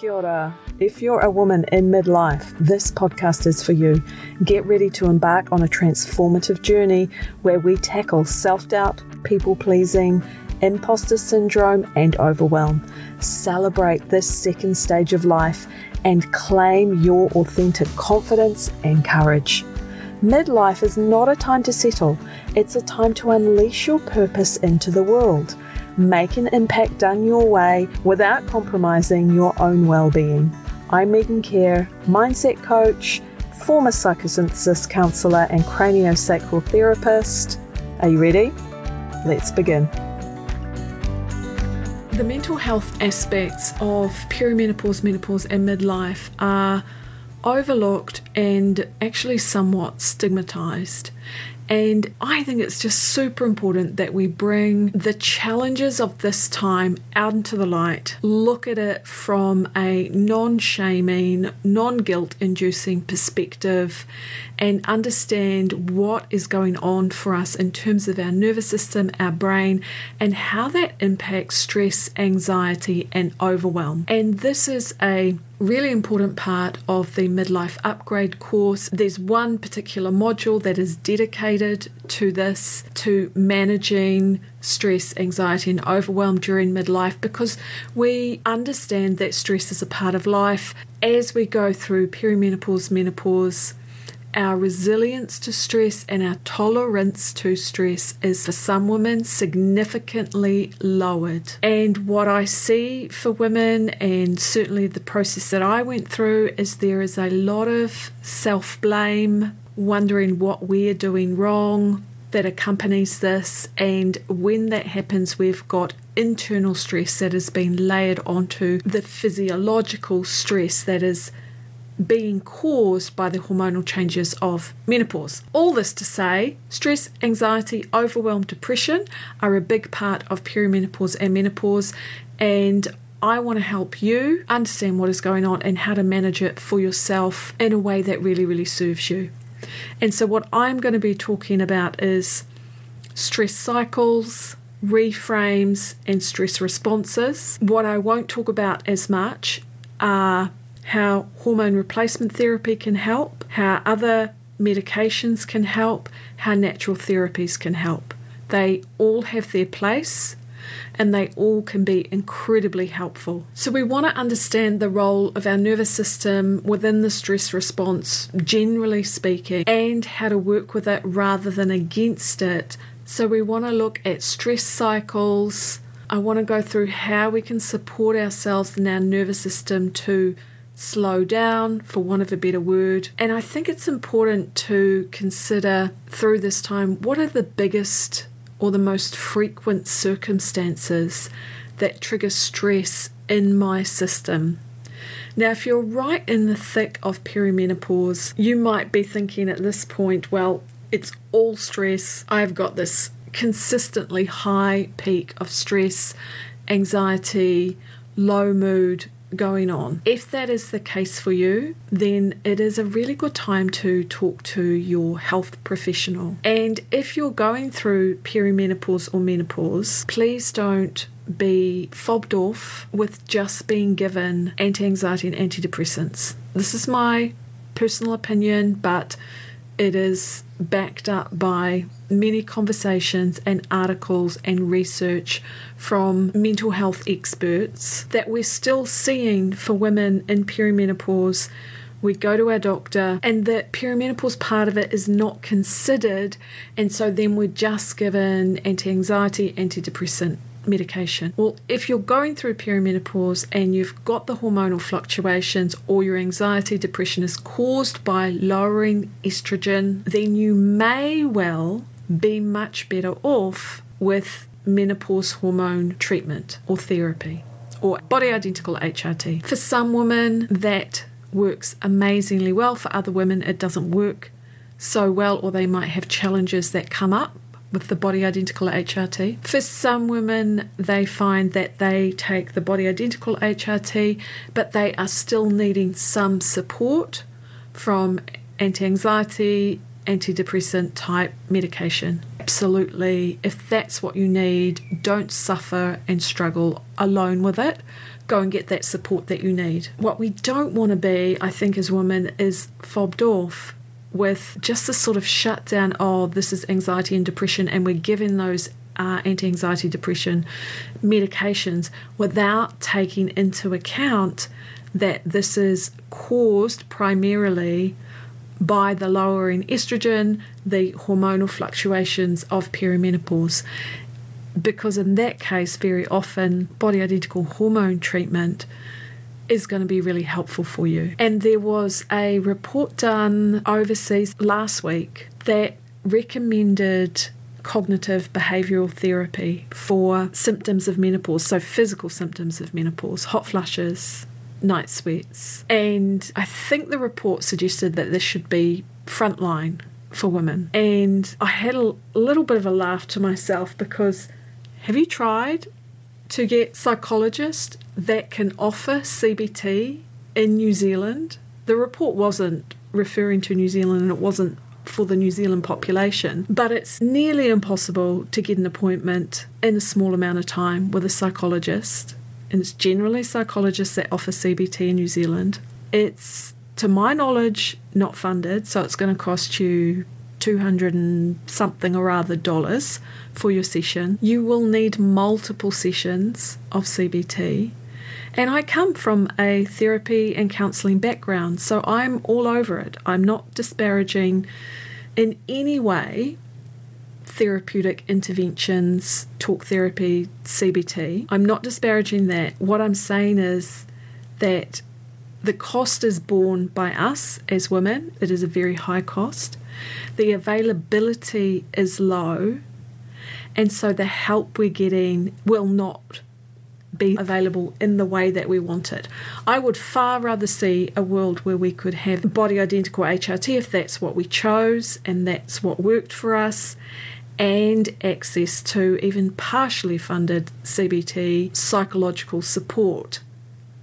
Kia ora. If you're a woman in midlife, this podcast is for you. Get ready to embark on a transformative journey where we tackle self-doubt, people-pleasing, imposter syndrome, and overwhelm. Celebrate this second stage of life and claim your authentic confidence and courage. Midlife is not a time to settle. It's a time to unleash your purpose into the world. Make an impact done your way without compromising your own well-being. I'm Megan Care, mindset coach, former psychosynthesis counsellor and craniosacral therapist. Are you ready? Let's begin. The mental health aspects of perimenopause, menopause and midlife are overlooked and actually somewhat stigmatized. And I think it's just super important that we bring the challenges of this time out into the light, look at it from a non-shaming, non-guilt-inducing perspective, and understand what is going on for us in terms of our nervous system, our brain, and how that impacts stress, anxiety, and overwhelm. And this is a really important part of the Midlife Upgrade course. There's one particular module that is dedicated to this, to managing stress, anxiety, and overwhelm during midlife, because we understand that stress is a part of life. As we go through perimenopause, menopause, our resilience to stress and our tolerance to stress is, for some women, significantly lowered. And what I see for women, and certainly the process that I went through, is there is a lot of self-blame, wondering what we're doing wrong, that accompanies this. And when that happens, we've got internal stress that has been layered onto the physiological stress that is being caused by the hormonal changes of menopause. All this to say, stress, anxiety, overwhelm, depression are a big part of perimenopause and menopause, and I want to help you understand what is going on and how to manage it for yourself in a way that really, really serves you. And so what I'm going to be talking about is stress cycles, reframes, and stress responses. What I won't talk about as much are how hormone replacement therapy can help, how other medications can help, how natural therapies can help. They all have their place and they all can be incredibly helpful. So we want to understand the role of our nervous system within the stress response, generally speaking, and how to work with it rather than against it. So we want to look at stress cycles. I want to go through how we can support ourselves and our nervous system to slow down, for want of a better word. And I think it's important to consider through this time, what are the biggest or the most frequent circumstances that trigger stress in my system? Now, if you're right in the thick of perimenopause, you might be thinking at this point, well, it's all stress. I've got this consistently high peak of stress, anxiety, low mood going on. If that is the case for you, then it is a really good time to talk to your health professional. And if you're going through perimenopause or menopause, please don't be fobbed off with just being given anti-anxiety and antidepressants. This is my personal opinion, but it is backed up by many conversations and articles and research from mental health experts that we're still seeing for women in perimenopause. We go to our doctor and the perimenopause part of it is not considered, and so then we're just given anti-anxiety, antidepressant medication. Well, if you're going through perimenopause and you've got the hormonal fluctuations, or your anxiety, depression is caused by lowering estrogen, then you may well be much better off with menopause hormone treatment or therapy or body identical HRT. For some women, that works amazingly well. For other women, it doesn't work so well, or they might have challenges that come up with the body identical HRT. For some women, they find that they take the body identical HRT, but they are still needing some support from anti-anxiety, antidepressant type medication. Absolutely, if that's what you need, don't suffer and struggle alone with it. go and get that support that you need. What we don't want to be, I think, as women is fobbed off with just this sort of shutdown, oh, this is anxiety and depression, and we're given those anti-anxiety depression medications without taking into account that this is caused primarily by the lowering estrogen, the hormonal fluctuations of perimenopause. Because in that case, very often, body-identical hormone treatment is going to be really helpful for you. And there was a report done overseas last week that recommended cognitive behavioural therapy for symptoms of menopause, so physical symptoms of menopause, hot flushes, night sweats. And I think the report suggested that this should be frontline for women. And I had a little bit of a laugh to myself because have you tried to get psychologists that can offer CBT in New Zealand? The report wasn't referring to New Zealand and it wasn't for the New Zealand population, but it's nearly impossible to get an appointment in a small amount of time with a psychologist, and it's generally psychologists that offer CBT in New Zealand. It's, to my knowledge, not funded, so it's going to cost you $200 and something or other for your session. You will need multiple sessions of CBT. And I come from a therapy and counselling background, so I'm all over it. I'm not disparaging in any way therapeutic interventions, talk therapy, CBT. I'm not disparaging that. What I'm saying is that the cost is borne by us as women. It is a very high cost. The availability is low, and so the help we're getting will not be available in the way that we want it. I would far rather see a world where we could have body identical HRT if that's what we chose and that's what worked for us, and access to even partially funded CBT. Psychological support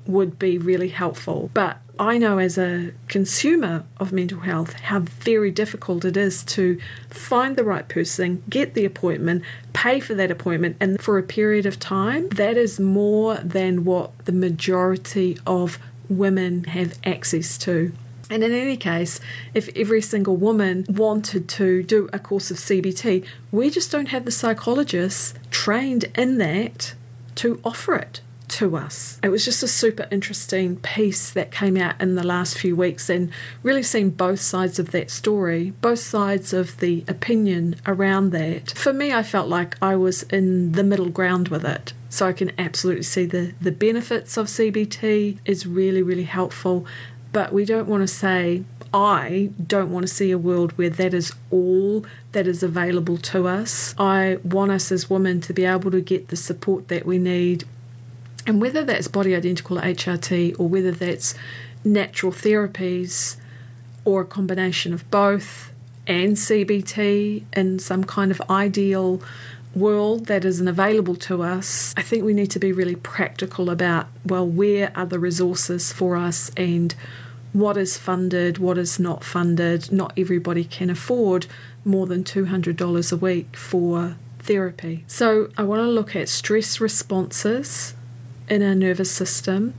would be really helpful. But I know as a consumer of mental health how very difficult it is to find the right person, get the appointment, pay for that appointment, and for a period of time. That is more than what the majority of women have access to. And in any case, if every single woman wanted to do a course of CBT, we just don't have the psychologists trained in that to offer it to us. It was just a super interesting piece that came out in the last few weeks, and really seen both sides of that story, both sides of the opinion around that. For me, I felt like I was in the middle ground with it. So I can absolutely see the benefits of CBT is really, really helpful. But we don't want to say, I don't want to see a world where that is all that is available to us. I want us as women to be able to get the support that we need. And whether that's body identical HRT or whether that's natural therapies or a combination of both and CBT in some kind of ideal world that isn't available to us, I think we need to be really practical about, well, where are the resources for us and what is funded, what is not funded. Not everybody can afford more than $200 a week for therapy. So I want to look at stress responses in our nervous system,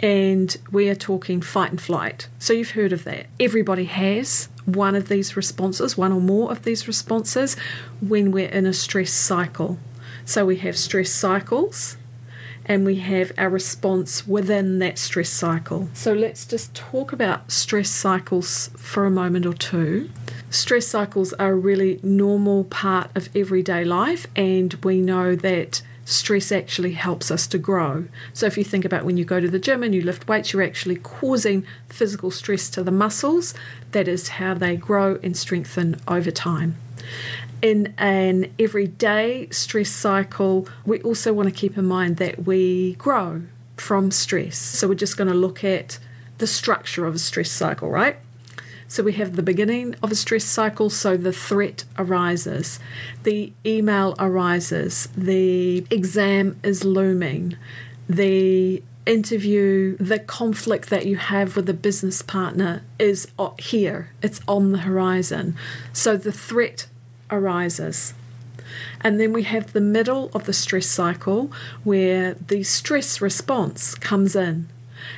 and we are talking fight and flight. So you've heard of that. Everybody has one of these responses, one or more of these responses, when we're in a stress cycle. So we have stress cycles, and we have our response within that stress cycle. So let's just talk about stress cycles for a moment or two. Stress cycles are a really normal part of everyday life, and we know that stress actually helps us to grow. So if you think about when you go to the gym and you lift weights, you're actually causing physical stress to the muscles. That is how they grow and strengthen over time. In an everyday stress cycle, we also want to keep in mind that we grow from stress. So we're just going to look at the structure of a stress cycle, right? So we have the beginning of a stress cycle, so the threat arises, the email arises, the exam is looming, the interview, the conflict that you have with a business partner is here, it's on the horizon. So the threat arises. And then we have the middle of the stress cycle where the stress response comes in.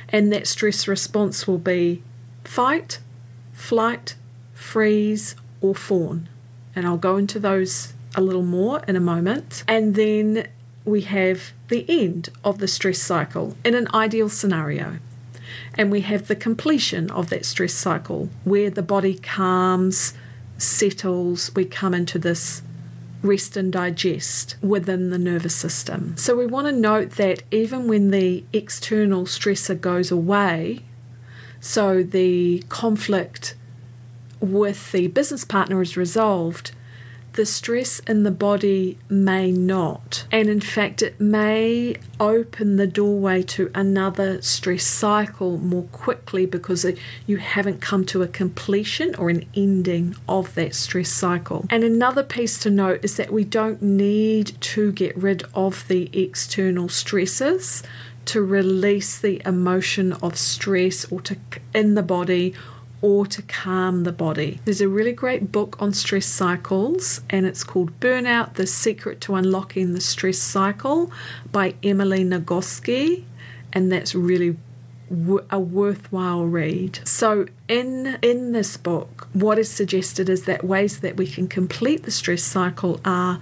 And that stress response will be fight, flight, freeze, or fawn. And I'll go into those a little more in a moment. And then we have the end of the stress cycle in an ideal scenario. And we have the completion of that stress cycle where the body calms, settles, we come into this rest and digest within the nervous system. So we want to note that even when the external stressor goes away, so the conflict with the business partner is resolved, the stress in the body may not. And in fact, it may open the doorway to another stress cycle more quickly because you haven't come to a completion or an ending of that stress cycle. And another piece to note is that we don't need to get rid of the external stresses to release the emotion of stress or to in the body or to calm the body. There's a really great book on stress cycles, and it's called Burnout: The Secret to Unlocking the Stress Cycle by Emily Nagoski, and that's really a worthwhile read. So in this book, what is suggested is that ways that we can complete the stress cycle are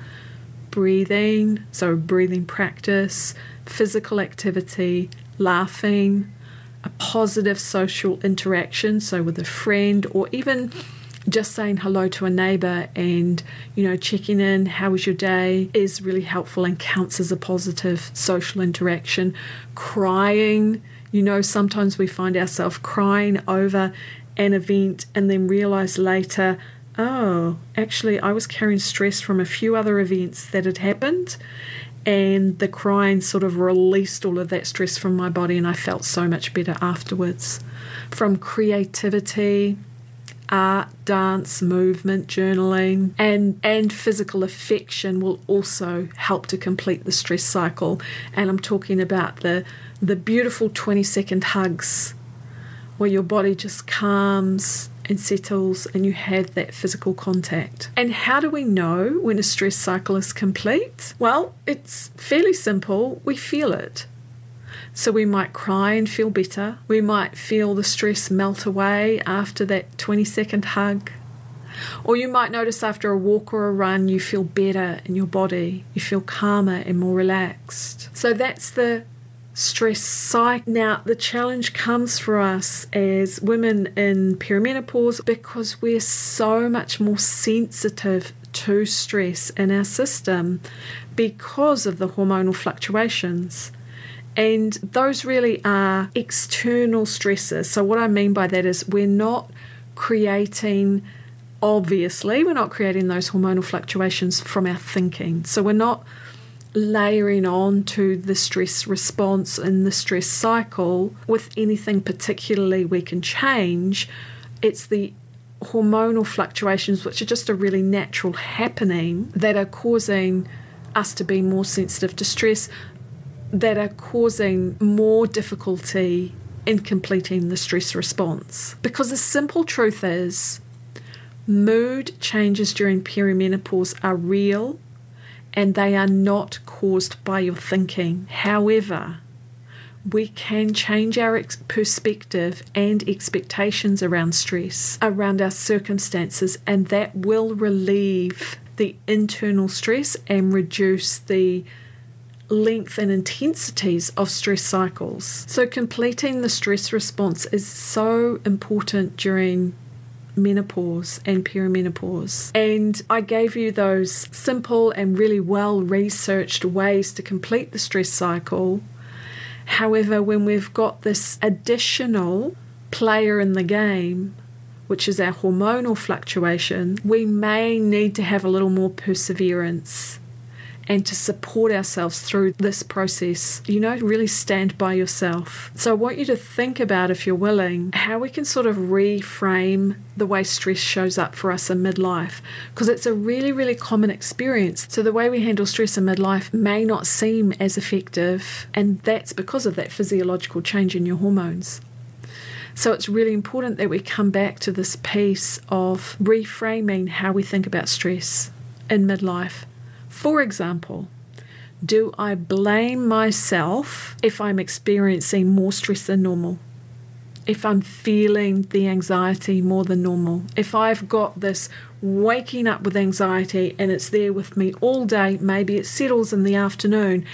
breathing, so breathing practice, physical activity, laughing, a positive social interaction, so with a friend or even just saying hello to a neighbour and, checking in, how was your day, is really helpful and counts as a positive social interaction. Crying, sometimes we find ourselves crying over an event and then realise later, oh, actually I was carrying stress from a few other events that had happened. And the crying sort of released all of that stress from my body, and I felt so much better afterwards. From creativity, art, dance, movement, journaling, and physical affection will also help to complete the stress cycle. And I'm talking about the beautiful 20-second hugs where your body just calms and settles and you have that physical contact. And how do we know when a stress cycle is complete? Well, it's fairly simple. We feel it. So we might cry and feel better. We might feel the stress melt away after that 20-second hug. Or you might notice after a walk or a run, you feel better in your body. You feel calmer and more relaxed. So that's the stress cycle. Now, the challenge comes for us as women in perimenopause because we're so much more sensitive to stress in our system because of the hormonal fluctuations. And those really are external stressors. So what I mean by that is we're not creating those hormonal fluctuations from our thinking. So we're not layering on to the stress response and the stress cycle with anything particularly we can change. It's the hormonal fluctuations, which are just a really natural happening, that are causing us to be more sensitive to stress, that are causing more difficulty in completing the stress response. Because the simple truth is, mood changes during perimenopause are real, and they are not caused by your thinking. However, we can change our perspective and expectations around stress, around our circumstances, and that will relieve the internal stress and reduce the length and intensities of stress cycles. So completing the stress response is so important during menopause and perimenopause. And I gave you those simple and really well researched ways to complete the stress cycle. However, when we've got this additional player in the game, which is our hormonal fluctuation, we may need to have a little more perseverance and to support ourselves through this process. Really stand by yourself. So I want you to think about, if you're willing, how we can sort of reframe the way stress shows up for us in midlife, because it's a really, really common experience. So the way we handle stress in midlife may not seem as effective, and that's because of that physiological change in your hormones. So it's really important that we come back to this piece of reframing how we think about stress in midlife, For example, do I blame myself if I'm experiencing more stress than normal? If I'm feeling the anxiety more than normal? If I've got this waking up with anxiety and it's there with me all day, maybe it settles in the afternoon,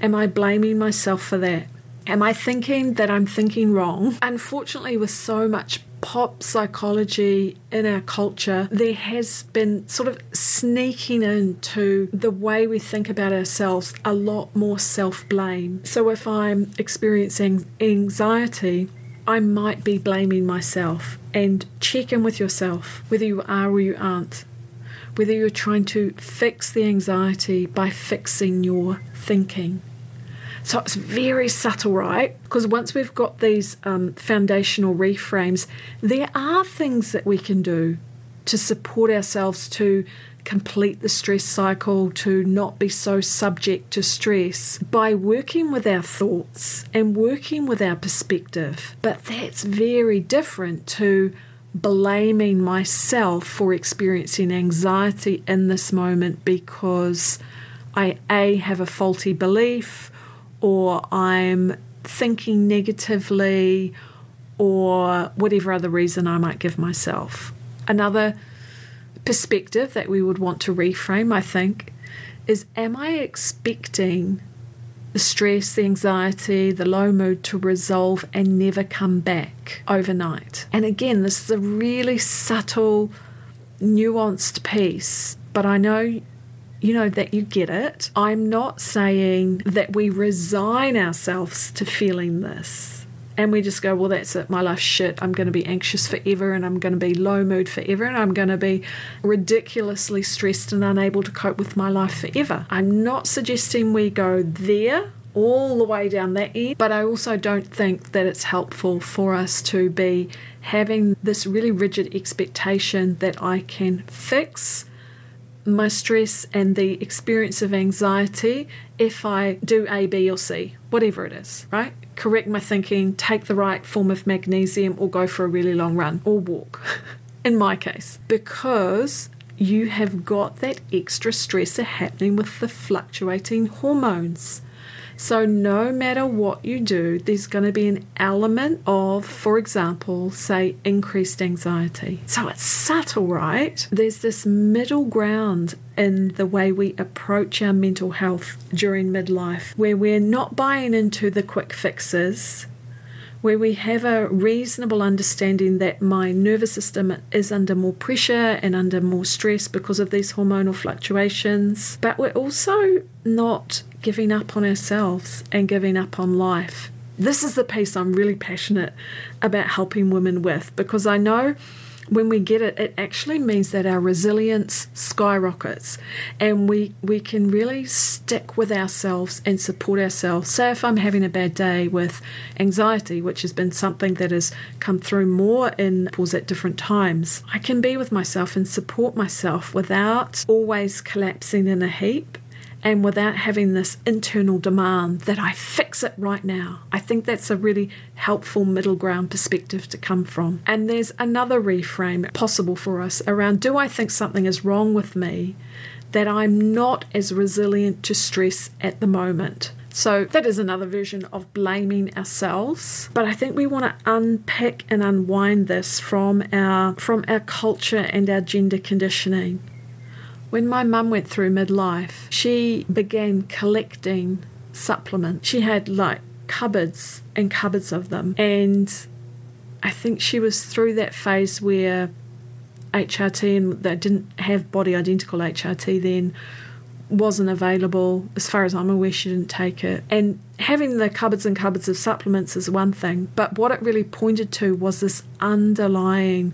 am I blaming myself for that? Am I thinking that I'm thinking wrong? Unfortunately, with so much pop psychology in our culture, there has been sort of sneaking into the way we think about ourselves a lot more self-blame. So if I'm experiencing anxiety, I might be blaming myself. And check in with yourself, whether you are or you aren't, whether you're trying to fix the anxiety by fixing your thinking. So it's very subtle, right? Because once we've got these foundational reframes, there are things that we can do to support ourselves to complete the stress cycle, to not be so subject to stress by working with our thoughts and working with our perspective. But that's very different to blaming myself for experiencing anxiety in this moment because I, A, have a faulty belief, or I'm thinking negatively, or whatever other reason I might give myself. Another perspective that we would want to reframe, I think, is am I expecting the stress, the anxiety, the low mood to resolve and never come back overnight? And again, this is a really subtle, nuanced piece, but I know you know that you get it. I'm not saying that we resign ourselves to feeling this and we just go, well, that's it, my life's shit. I'm going to be anxious forever and I'm going to be low mood forever and I'm going to be ridiculously stressed and unable to cope with my life forever. I'm not suggesting we go there all the way down that end, but I also don't think that it's helpful for us to be having this really rigid expectation that I can fix my stress and the experience of anxiety if I do A, B or C, whatever it is, right? Correct my thinking, take the right form of magnesium or go for a really long run or walk, in my case, because you have got that extra stressor happening with the fluctuating hormones. So no matter what you do, there's going to be an element of, for example, say increased anxiety. So it's subtle, right? There's this middle ground in the way we approach our mental health during midlife, where we're not buying into the quick fixes, where we have a reasonable understanding that my nervous system is under more pressure and under more stress because of these hormonal fluctuations. But we're also not giving up on ourselves and giving up on life. This is the piece I'm really passionate about helping women with, because I know when we get it, it actually means that our resilience skyrockets and we can really stick with ourselves and support ourselves. So if I'm having a bad day with anxiety, which has been something that has come through more in pause at different times, I can be with myself and support myself without always collapsing in a heap and without having this internal demand that I fix it right now. I think that's a really helpful middle ground perspective to come from. And there's another reframe possible for us around, do I think something is wrong with me that I'm not as resilient to stress at the moment? So that is another version of blaming ourselves. But I think we want to unpack and unwind this from our culture and our gender conditioning. When my mum went through midlife, she began collecting supplements. She had like cupboards and cupboards of them. And I think she was through that phase where HRT, and they didn't have body identical HRT then, wasn't available. As far as I'm aware, she didn't take it. And having the cupboards and cupboards of supplements is one thing, but what it really pointed to was this underlying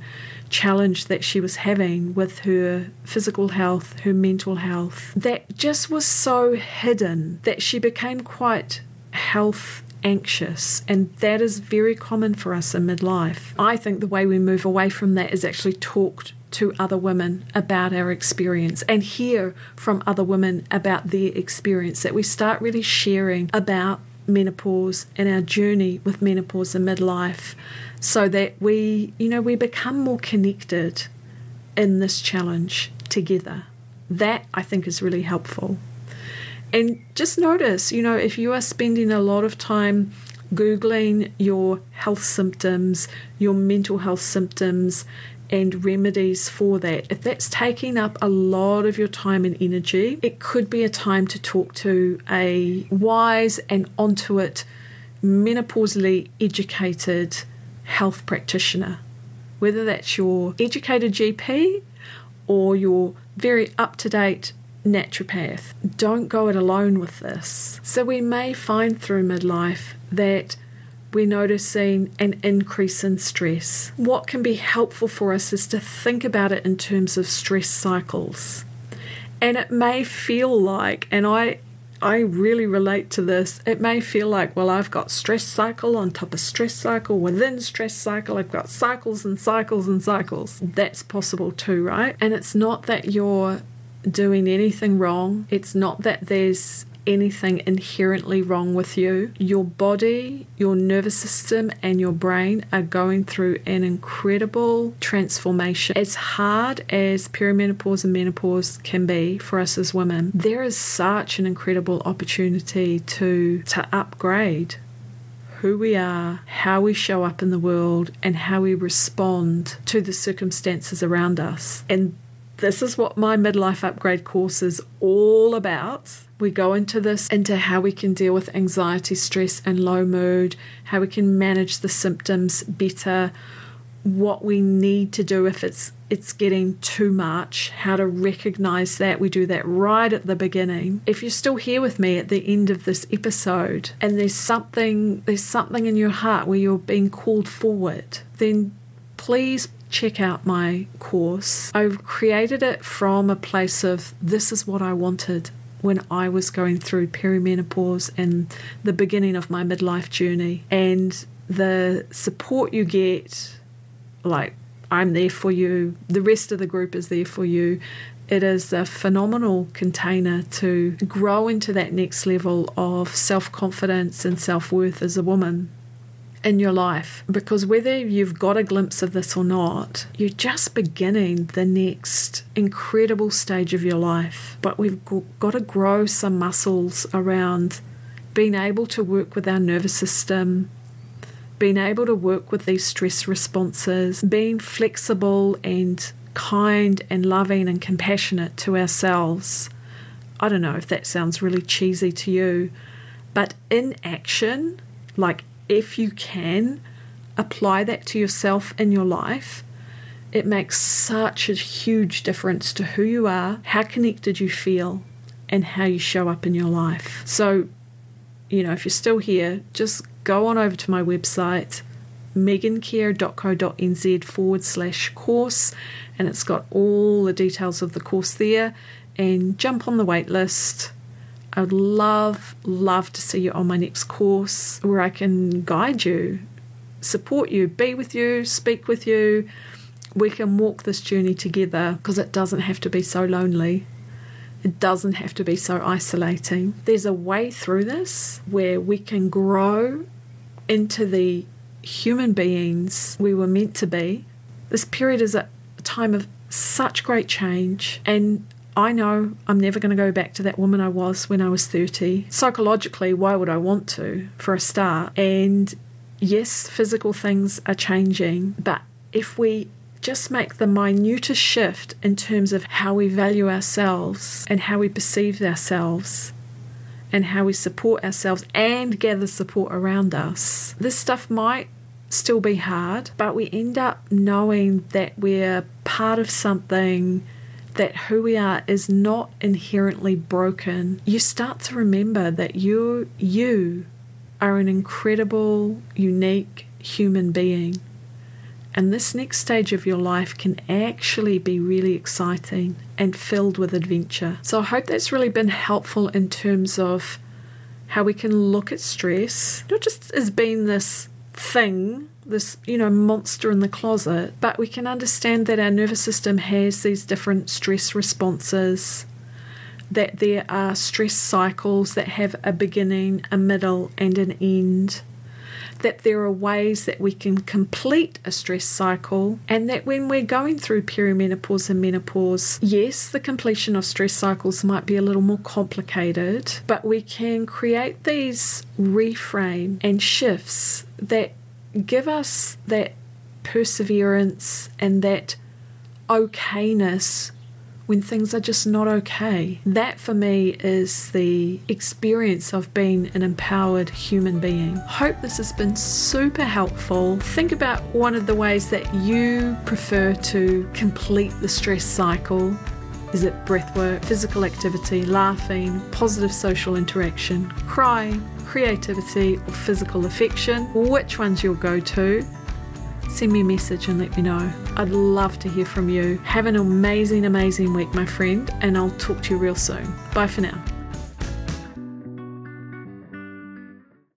challenge that she was having with her physical health, her mental health, that just was so hidden that she became quite health anxious. And that is very common for us in midlife. I think the way we move away from that is actually talked to other women about our experience and hear from other women about their experience, that we start really sharing about menopause and our journey with menopause and midlife, so that we become more connected in this challenge together. That, I think, is really helpful. And just notice, you know, if you are spending a lot of time Googling your health symptoms, your mental health symptoms, and remedies for that, if that's taking up a lot of your time and energy, it could be a time to talk to a wise and onto it menopausally educated health practitioner, whether that's your educated GP or your very up-to-date naturopath. Don't go it alone with this. So we may find through midlife that we're noticing an increase in stress. What can be helpful for us is to think about it in terms of stress cycles. And it may feel like, and I really relate to this, it may feel like, well, I've got stress cycle on top of stress cycle within stress cycle. I've got cycles and cycles and cycles. That's possible too, right? And it's not that you're doing anything wrong. It's not that there's anything inherently wrong with you. Your body, your nervous system, and your brain are going through an incredible transformation. As hard as perimenopause and menopause can be for us as women, there is such an incredible opportunity to upgrade who we are, how we show up in the world, and how we respond to the circumstances around us. And this is what my Midlife Upgrade course is all about. We go into this, into how we can deal with anxiety, stress, and low mood, how we can manage the symptoms better, what we need to do if it's getting too much, how to recognize that. We do that right at the beginning. If you're still here with me at the end of this episode and there's something in your heart where you're being called forward, then please check out my course. I've created it from a place of this is what I wanted when I was going through perimenopause and the beginning of my midlife journey. And the support you get, like, I'm there for you. The rest of the group is there for you. It is a phenomenal container to grow into that next level of self-confidence and self-worth as a woman in your life, because whether you've got a glimpse of this or not, you're just beginning the next incredible stage of your life. But we've got to grow some muscles around being able to work with our nervous system, being able to work with these stress responses, being flexible and kind and loving and compassionate to ourselves. I don't know if that sounds really cheesy to you, but in action, like, if you can apply that to yourself in your life, it makes such a huge difference to who you are, how connected you feel, and how you show up in your life. So, you know, if you're still here, just go on over to my website, meegancare.co.nz/course, and it's got all the details of the course there, and jump on the wait list. I would love to see you on my next course where I can guide you, support you, be with you, speak with you. We can walk this journey together, because it doesn't have to be so lonely. It doesn't have to be so isolating. There's a way through this where we can grow into the human beings we were meant to be. This period is a time of such great change, and I know I'm never going to go back to that woman I was when I was 30. Psychologically, why would I want to, for a start? And yes, physical things are changing, but if we just make the minutest shift in terms of how we value ourselves and how we perceive ourselves and how we support ourselves and gather support around us, this stuff might still be hard, but we end up knowing that we're part of something, that who we are is not inherently broken. You start to remember that you are an incredible, unique human being. And this next stage of your life can actually be really exciting and filled with adventure. So I hope that's really been helpful in terms of how we can look at stress, not just as being this thing, this, you know, monster in the closet, but we can understand that our nervous system has these different stress responses, that there are stress cycles that have a beginning, a middle, and an end, that there are ways that we can complete a stress cycle, and that when we're going through perimenopause and menopause, yes, the completion of stress cycles might be a little more complicated, but we can create these reframe and shifts that give us that perseverance and that okayness when things are just not okay. That for me is the experience of being an empowered human being. Hope this has been super helpful. Think about one of the ways that you prefer to complete the stress cycle. Is it breathwork, physical activity, laughing, positive social interaction, crying, creativity, or physical affection? Which one's your go-to? Send me a message and let me know. I'd love to hear from you. Have an amazing, amazing week, my friend, and I'll talk to you real soon. Bye for now.